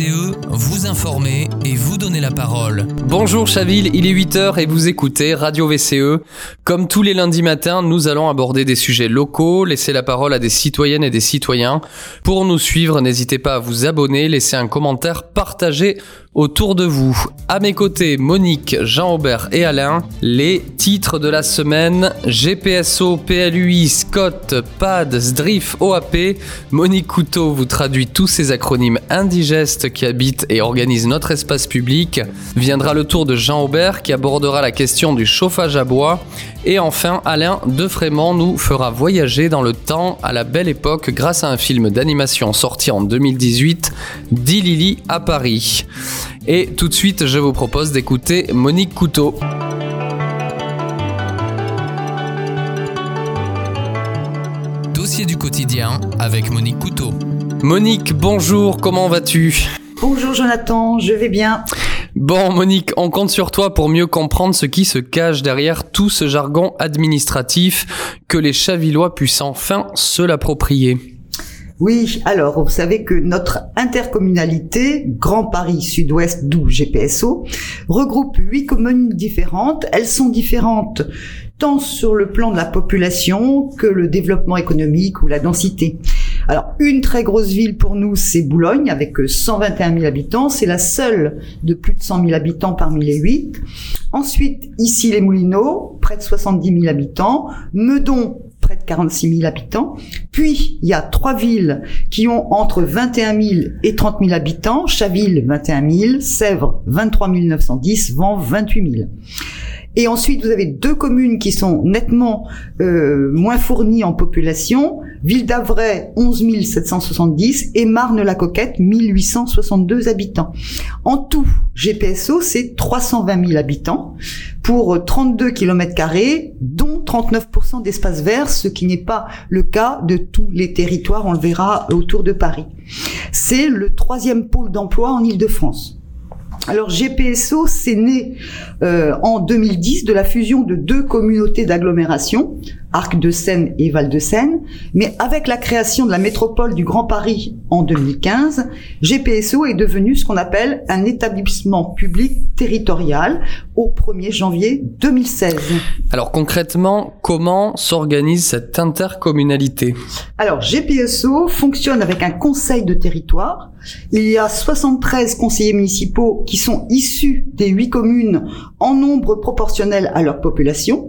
VCE, vous informer et vous donner la parole. Bonjour Chaville, il est 8h et vous écoutez Radio VCE. Comme tous les lundis matins, nous allons aborder des sujets locaux, laisser la parole à des citoyennes et des citoyens. Pour nous suivre, n'hésitez pas à vous abonner, laisser un commentaire, partager autour de vous. À mes côtés, Monique, Jean-Aubert et Alain. Les titres de la semaine: GPSO, PLUI, SCOT, PAD, SDRIF, OAP. Monique Couteaux vous traduit tous ces acronymes indigestes qui habitent et organisent notre espace public. Viendra le tour de Jean-Aubert qui abordera la question du chauffage à bois. Et enfin, Alain Defrémont nous fera voyager dans le temps à la belle époque grâce à un film d'animation sorti en 2018, Dilili à Paris. Et tout de suite, je vous propose d'écouter Monique Couteaux. Dossier du quotidien avec Monique Couteaux. Monique, bonjour, comment vas-tu ? Bonjour Jonathan, je vais bien. Bon Monique, on compte sur toi pour mieux comprendre ce qui se cache derrière tout ce jargon administratif, que les Chavillois puissent enfin se l'approprier. Oui, alors vous savez que notre intercommunalité, Grand Paris Seine Ouest, d'où GPSO, regroupe 8 communes différentes. Elles sont différentes tant sur le plan de la population que le développement économique ou la densité. Alors une très grosse ville pour nous, c'est Boulogne, avec 121 000 habitants. C'est la seule de plus de 100 000 habitants parmi les 8. Ensuite, ici les Moulineaux, près de 70 000 habitants. Meudon, près de 46 000 habitants. Puis, il y a 3 villes qui ont entre 21 000 et 30 000 habitants. Chaville, 21 000. Sèvres, 23 910. Vanves, 28 000. Et ensuite, vous avez 2 communes qui sont nettement moins fournies en population. Ville d'Avray, 11 770. Et Marne-la-Coquette, 1862 habitants. En tout, GPSO, c'est 320 000 habitants pour 32 km², dont 39% d'espace vert, ce qui n'est pas le cas de tous les territoires, on le verra autour de Paris. C'est le 3e pôle d'emploi en Île-de-France. Alors GPSO, c'est né en 2010 de la fusion de 2 communautés d'agglomération, Arc de Seine et Val de Seine, mais avec la création de la métropole du Grand Paris en 2015, GPSO est devenu ce qu'on appelle un établissement public territorial au 1er janvier 2016. Alors concrètement, comment s'organise cette intercommunalité ? Alors GPSO fonctionne avec un conseil de territoire. Il y a 73 conseillers municipaux qui sont issus des 8 communes en nombre proportionnel à leur population.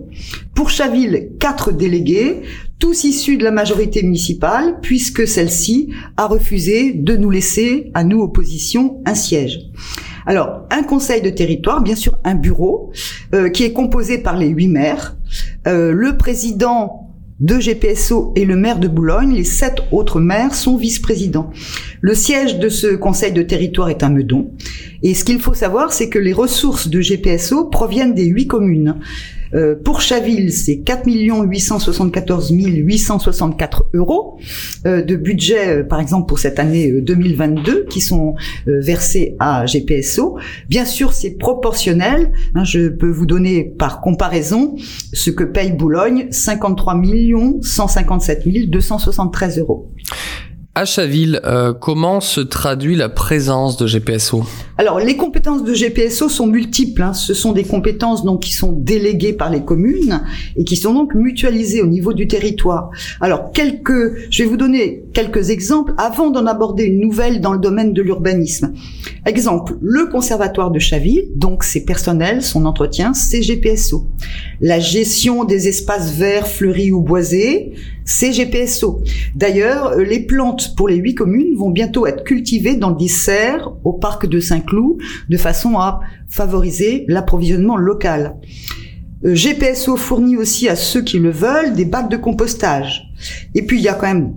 Pour Chaville, 4 délégués, tous issus de la majorité municipale, puisque celle-ci a refusé de nous laisser, à nous opposition, un siège. Alors, un conseil de territoire, bien sûr un bureau, qui est composé par les 8 maires, le président de GPSO et le maire de Boulogne. Les 7 autres maires sont vice-présidents. Le siège de ce conseil de territoire est à Meudon. Et ce qu'il faut savoir, c'est que les ressources de GPSO proviennent des 8 communes. Pour Chaville, c'est 4 874 864 euros de budget, par exemple, pour cette année 2022, qui sont versés à GPSO. Bien sûr, c'est proportionnel. Je peux vous donner par comparaison ce que paye Boulogne, 53 157 273 euros. À Chaville, comment se traduit la présence de GPSO ? Alors, les compétences de GPSO sont multiples. Ce sont des compétences donc qui sont déléguées par les communes et qui sont donc mutualisées au niveau du territoire. Alors, je vais vous donner quelques exemples avant d'en aborder une nouvelle dans le domaine de l'urbanisme. Exemple, le conservatoire de Chaville, donc ses personnels, son entretien, c'est GPSO. La gestion des espaces verts, fleuris ou boisés, c'est GPSO. D'ailleurs, les plantes pour les 8 communes vont bientôt être cultivées dans des serres au parc de Saint-Cloud de façon à favoriser l'approvisionnement local. GPSO fournit aussi à ceux qui le veulent des bacs de compostage. Et puis, il y a quand même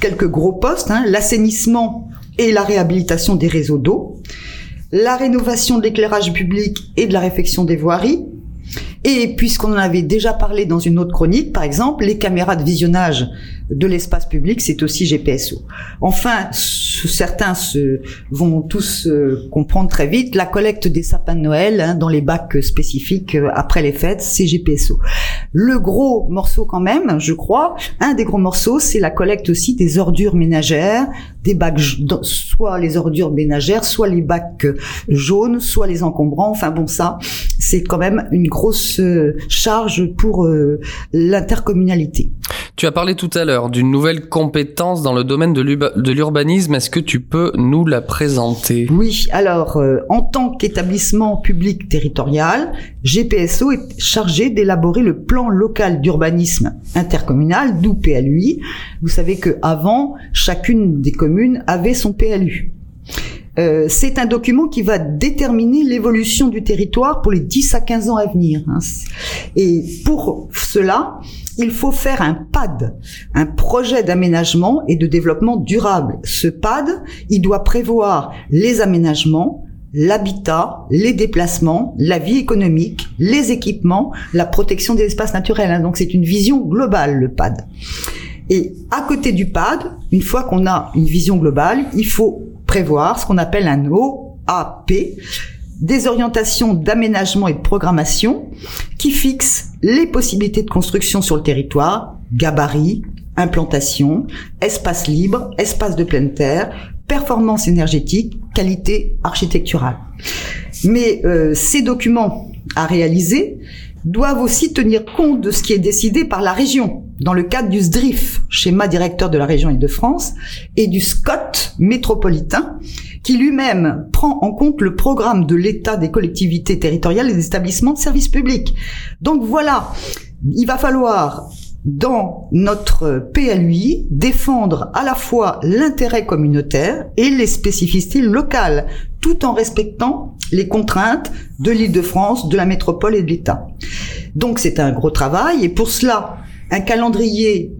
quelques gros postes, l'assainissement et la réhabilitation des réseaux d'eau, la rénovation de l'éclairage public et de la réfection des voiries. Et puisqu'on en avait déjà parlé dans une autre chronique, par exemple, les caméras de visionnage de l'espace public, c'est aussi GPSO. Enfin, certains vont tous comprendre très vite, la collecte des sapins de Noël dans les bacs spécifiques après les fêtes, c'est GPSO. Le gros morceau quand même, je crois, un des gros morceaux, c'est la collecte aussi des ordures ménagères, des bacs, soit les ordures ménagères, soit les bacs jaunes, soit les encombrants, enfin bon, ça, c'est quand même une grosse charge pour l'intercommunalité. Tu as parlé tout à l'heure d'une nouvelle compétence dans le domaine de l'urbanisme. Est-ce que tu peux nous la présenter ? Oui, alors, en tant qu'établissement public territorial, GPSO est chargé d'élaborer le plan local d'urbanisme intercommunal, d'où PLUI. Vous savez qu'avant, chacune des communes avait son PLU. C'est un document qui va déterminer l'évolution du territoire pour les 10 à 15 ans à venir. Hein. Et pour cela, il faut faire un PAD, un projet d'aménagement et de développement durable. Ce PAD, il doit prévoir les aménagements, l'habitat, les déplacements, la vie économique, les équipements, la protection des espaces naturels. Hein. Donc c'est une vision globale, le PAD. Et à côté du PAD, une fois qu'on a une vision globale, il faut prévoir ce qu'on appelle un OAP, des orientations d'aménagement et de programmation qui fixent les possibilités de construction sur le territoire, gabarit, implantation, espace libre, espace de pleine terre, performance énergétique, qualité architecturale. Mais ces documents à réaliser doivent aussi tenir compte de ce qui est décidé par la région, dans le cadre du SDRIF, schéma directeur de la région Île-de-France, et du SCOT métropolitain, qui lui-même prend en compte le programme de l'État, des collectivités territoriales et des établissements de services publics. Donc voilà, il va falloir, dans notre PLUI, défendre à la fois l'intérêt communautaire et les spécificités locales, tout en respectant les contraintes de l'Île-de-France, de la métropole et de l'État. Donc c'est un gros travail, et pour cela, un calendrier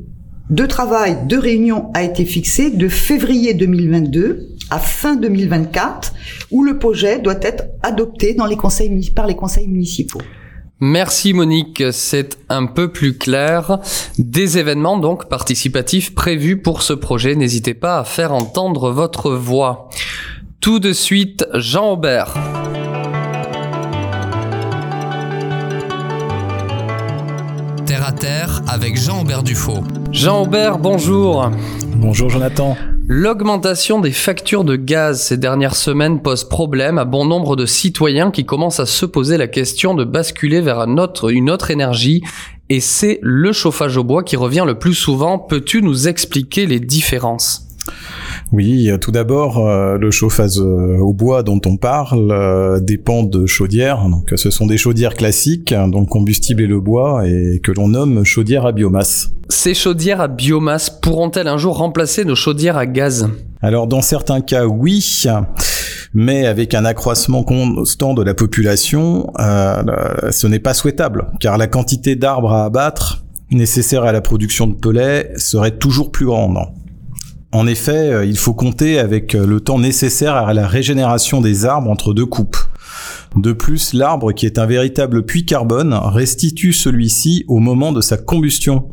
de travail, de réunion a été fixé de février 2022 à fin 2024, où le projet doit être adopté dans les conseils, par les conseils municipaux. Merci Monique, c'est un peu plus clair. Des événements donc participatifs prévus pour ce projet, n'hésitez pas à faire entendre votre voix. Tout de suite, Jean-Aubert. Terre à terre avec Jean-Aubert Dufaux. Jean-Aubert, bonjour. Bonjour Jonathan. L'augmentation des factures de gaz ces dernières semaines pose problème à bon nombre de citoyens qui commencent à se poser la question de basculer vers une autre énergie, et c'est le chauffage au bois qui revient le plus souvent. Peux-tu nous expliquer les différences ? Oui, tout d'abord, le chauffage au bois dont on parle dépend de chaudières. Donc, ce sont des chaudières classiques, dont le combustible est le bois, et que l'on nomme chaudières à biomasse. Ces chaudières à biomasse pourront-elles un jour remplacer nos chaudières à gaz ? Alors, dans certains cas, oui. Mais avec un accroissement constant de la population, ce n'est pas souhaitable, car la quantité d'arbres à abattre nécessaire à la production de pellets serait toujours plus grande. En effet, il faut compter avec le temps nécessaire à la régénération des arbres entre deux coupes. De plus, l'arbre, qui est un véritable puits carbone, restitue celui-ci au moment de sa combustion.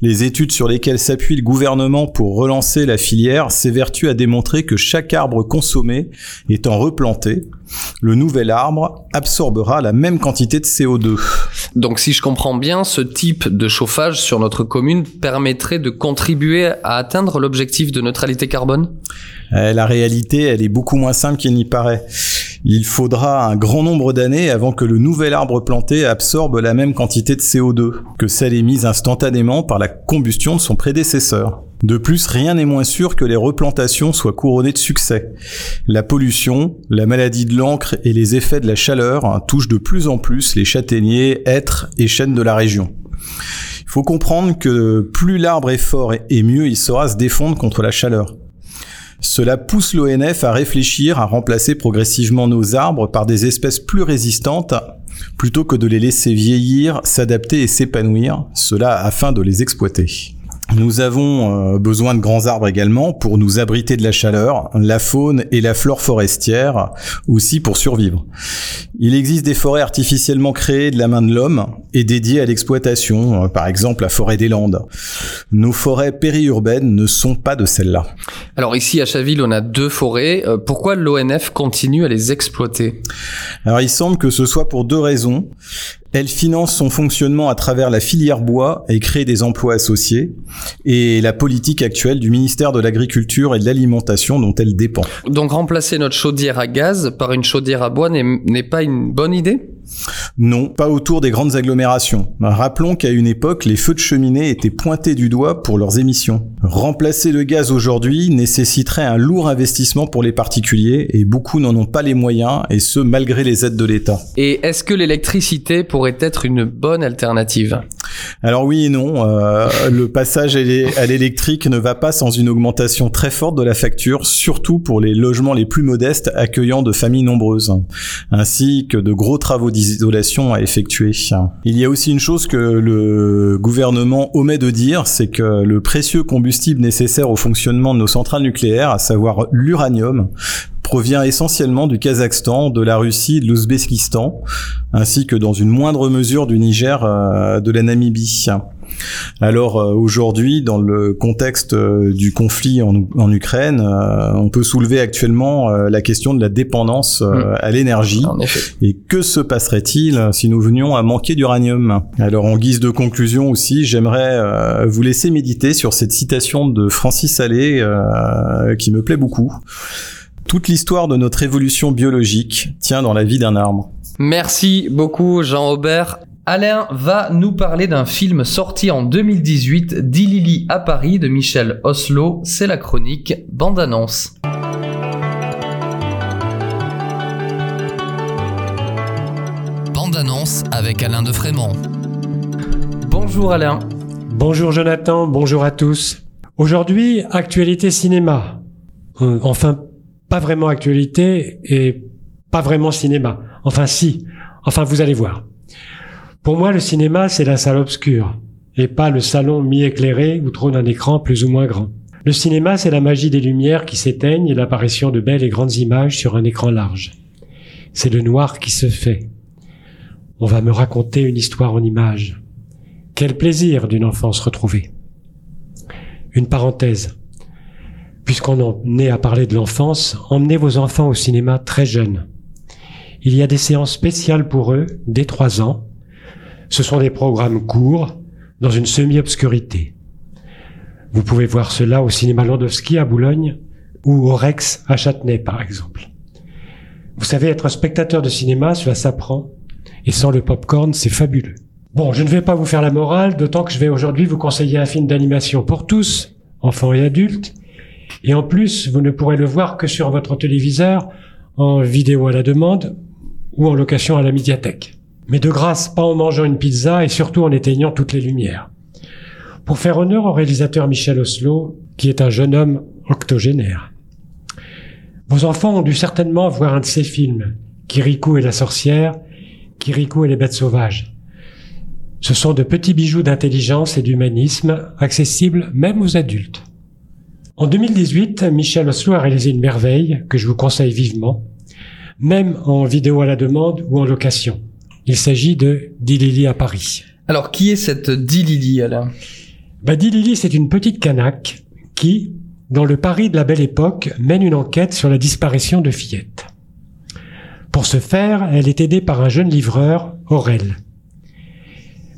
Les études sur lesquelles s'appuie le gouvernement pour relancer la filière s'évertuent à démontrer que chaque arbre consommé étant replanté, le nouvel arbre absorbera la même quantité de CO2. Donc si je comprends bien, ce type de chauffage sur notre commune permettrait de contribuer à atteindre l'objectif de neutralité carbone ? La réalité, elle est beaucoup moins simple qu'il n'y paraît. Il faudra un grand nombre d'années avant que le nouvel arbre planté absorbe la même quantité de CO2 que celle émise instantanément par la combustion de son prédécesseur. De plus, rien n'est moins sûr que les replantations soient couronnées de succès. La pollution, la maladie de l'encre et les effets de la chaleur touchent de plus en plus les châtaigniers, hêtres et chênes de la région. Il faut comprendre que plus l'arbre est fort et mieux il saura se défendre contre la chaleur. Cela pousse l'ONF à réfléchir à remplacer progressivement nos arbres par des espèces plus résistantes plutôt que de les laisser vieillir, s'adapter et s'épanouir, cela afin de les exploiter. Nous avons besoin de grands arbres également pour nous abriter de la chaleur, la faune et la flore forestière aussi pour survivre. Il existe des forêts artificiellement créées de la main de l'homme et dédiées à l'exploitation, par exemple la forêt des Landes. Nos forêts périurbaines ne sont pas de celles-là. Alors ici à Chaville, on a 2 forêts. Pourquoi l'ONF continue à les exploiter? Alors il semble que ce soit pour 2 raisons. Elle finance son fonctionnement à travers la filière bois et crée des emplois associés et la politique actuelle du ministère de l'Agriculture et de l'Alimentation dont elle dépend. Donc remplacer notre chaudière à gaz par une chaudière à bois n'est pas une bonne idée ? Non, pas autour des grandes agglomérations. Rappelons qu'à une époque, les feux de cheminée étaient pointés du doigt pour leurs émissions. Remplacer le gaz aujourd'hui nécessiterait un lourd investissement pour les particuliers et beaucoup n'en ont pas les moyens, et ce malgré les aides de l'État. Et est-ce que l'électricité pourrait être une bonne alternative ? Alors oui et non. Le passage à l'électrique ne va pas sans une augmentation très forte de la facture, surtout pour les logements les plus modestes accueillant de familles nombreuses, ainsi que de gros travaux d'isolation à effectuer. Il y a aussi une chose que le gouvernement omet de dire, c'est que le précieux combustible nécessaire au fonctionnement de nos centrales nucléaires, à savoir l'uranium, provient essentiellement du Kazakhstan, de la Russie, de l'Ouzbékistan, ainsi que dans une moindre mesure du Niger, de la Namibie. Alors aujourd'hui, dans le contexte du conflit en Ukraine, on peut soulever actuellement la question de la dépendance à l'énergie. En effet. Et que se passerait-il si nous venions à manquer d'uranium ? Alors en guise de conclusion aussi, j'aimerais vous laisser méditer sur cette citation de Francis Allais qui me plaît beaucoup. Toute l'histoire de notre évolution biologique tient dans la vie d'un arbre. Merci beaucoup Jean-Aubert. Alain va nous parler d'un film sorti en 2018, Dilili à Paris de Michel Ocelot. C'est la chronique bande-annonce. Bande-annonce avec Alain Defrémont. Bonjour Alain. Bonjour Jonathan, bonjour à tous. Aujourd'hui, actualité cinéma. Enfin, pas vraiment actualité et pas vraiment cinéma. Enfin si, enfin vous allez voir. Pour moi, le cinéma, c'est la salle obscure et pas le salon mi-éclairé ou trop d'un écran plus ou moins grand. Le cinéma, c'est la magie des lumières qui s'éteignent et l'apparition de belles et grandes images sur un écran large. C'est le noir qui se fait. On va me raconter une histoire en images. Quel plaisir d'une enfance retrouvée. Une parenthèse. Puisqu'on en est à parler de l'enfance, emmenez vos enfants au cinéma très jeunes. Il y a des séances spéciales pour eux, dès 3 ans. Ce sont des programmes courts, dans une semi-obscurité. Vous pouvez voir cela au cinéma Landowski à Boulogne ou au Rex à Châtenay, par exemple. Vous savez, être un spectateur de cinéma, cela s'apprend. Et sans le pop-corn, c'est fabuleux. Bon, je ne vais pas vous faire la morale, d'autant que je vais aujourd'hui vous conseiller un film d'animation pour tous, enfants et adultes. Et en plus, vous ne pourrez le voir que sur votre téléviseur, en vidéo à la demande ou en location à la médiathèque. Mais de grâce, pas en mangeant une pizza et surtout en éteignant toutes les lumières. Pour faire honneur au réalisateur Michel Ocelot, qui est un jeune homme octogénaire. Vos enfants ont dû certainement voir un de ses films, Kirikou et la sorcière, Kirikou et les bêtes sauvages. Ce sont de petits bijoux d'intelligence et d'humanisme, accessibles même aux adultes. En 2018, Michel Ocelot a réalisé une merveille que je vous conseille vivement, même en vidéo à la demande ou en location. Il s'agit de Dilili à Paris. Alors, qui est cette Dilili, Alain ? Dilili, c'est une petite Kanak qui, dans le Paris de la Belle Époque, mène une enquête sur la disparition de fillettes. Pour ce faire, elle est aidée par un jeune livreur, Aurel.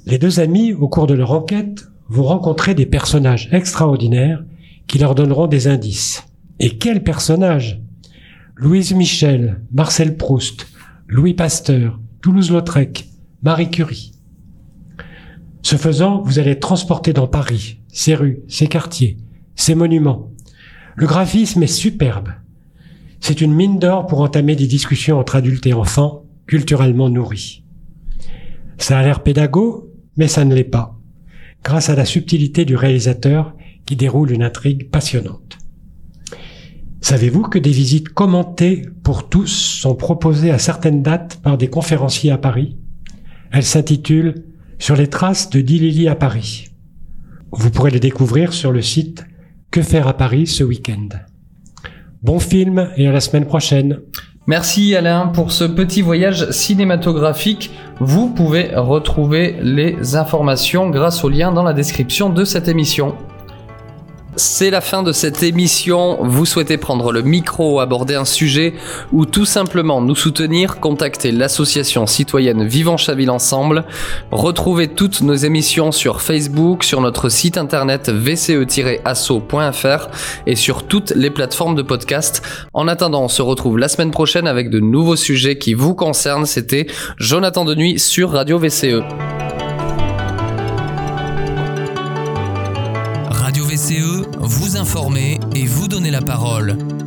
Les 2 amis, au cours de leur enquête, vont rencontrer des personnages extraordinaires qui leur donneront des indices. Et quels personnages ! Louise Michel, Marcel Proust, Louis Pasteur, Toulouse-Lautrec, Marie Curie. Ce faisant, vous allez être transporté dans Paris, ses rues, ses quartiers, ses monuments. Le graphisme est superbe. C'est une mine d'or pour entamer des discussions entre adultes et enfants, culturellement nourries. Ça a l'air pédago, mais ça ne l'est pas, grâce à la subtilité du réalisateur qui déroule une intrigue passionnante. Savez-vous que des visites commentées pour tous sont proposées à certaines dates par des conférenciers à Paris ? Elles s'intitulent « Sur les traces de Dilili à Paris ». Vous pourrez les découvrir sur le site Que faire à Paris ce week-end. Bon film et à la semaine prochaine. Merci Alain pour ce petit voyage cinématographique. Vous pouvez retrouver les informations grâce au lien dans la description de cette émission. C'est la fin de cette émission. Vous souhaitez prendre le micro, aborder un sujet ou tout simplement nous soutenir, contactez l'association citoyenne Vivons Chaville Ensemble. Retrouvez toutes nos émissions sur Facebook, sur notre site internet vce-asso.fr et sur toutes les plateformes de podcast. En attendant, on se retrouve la semaine prochaine avec de nouveaux sujets qui vous concernent. C'était Jonathan Denuy sur Radio VCE. Vous informer et vous donner la parole.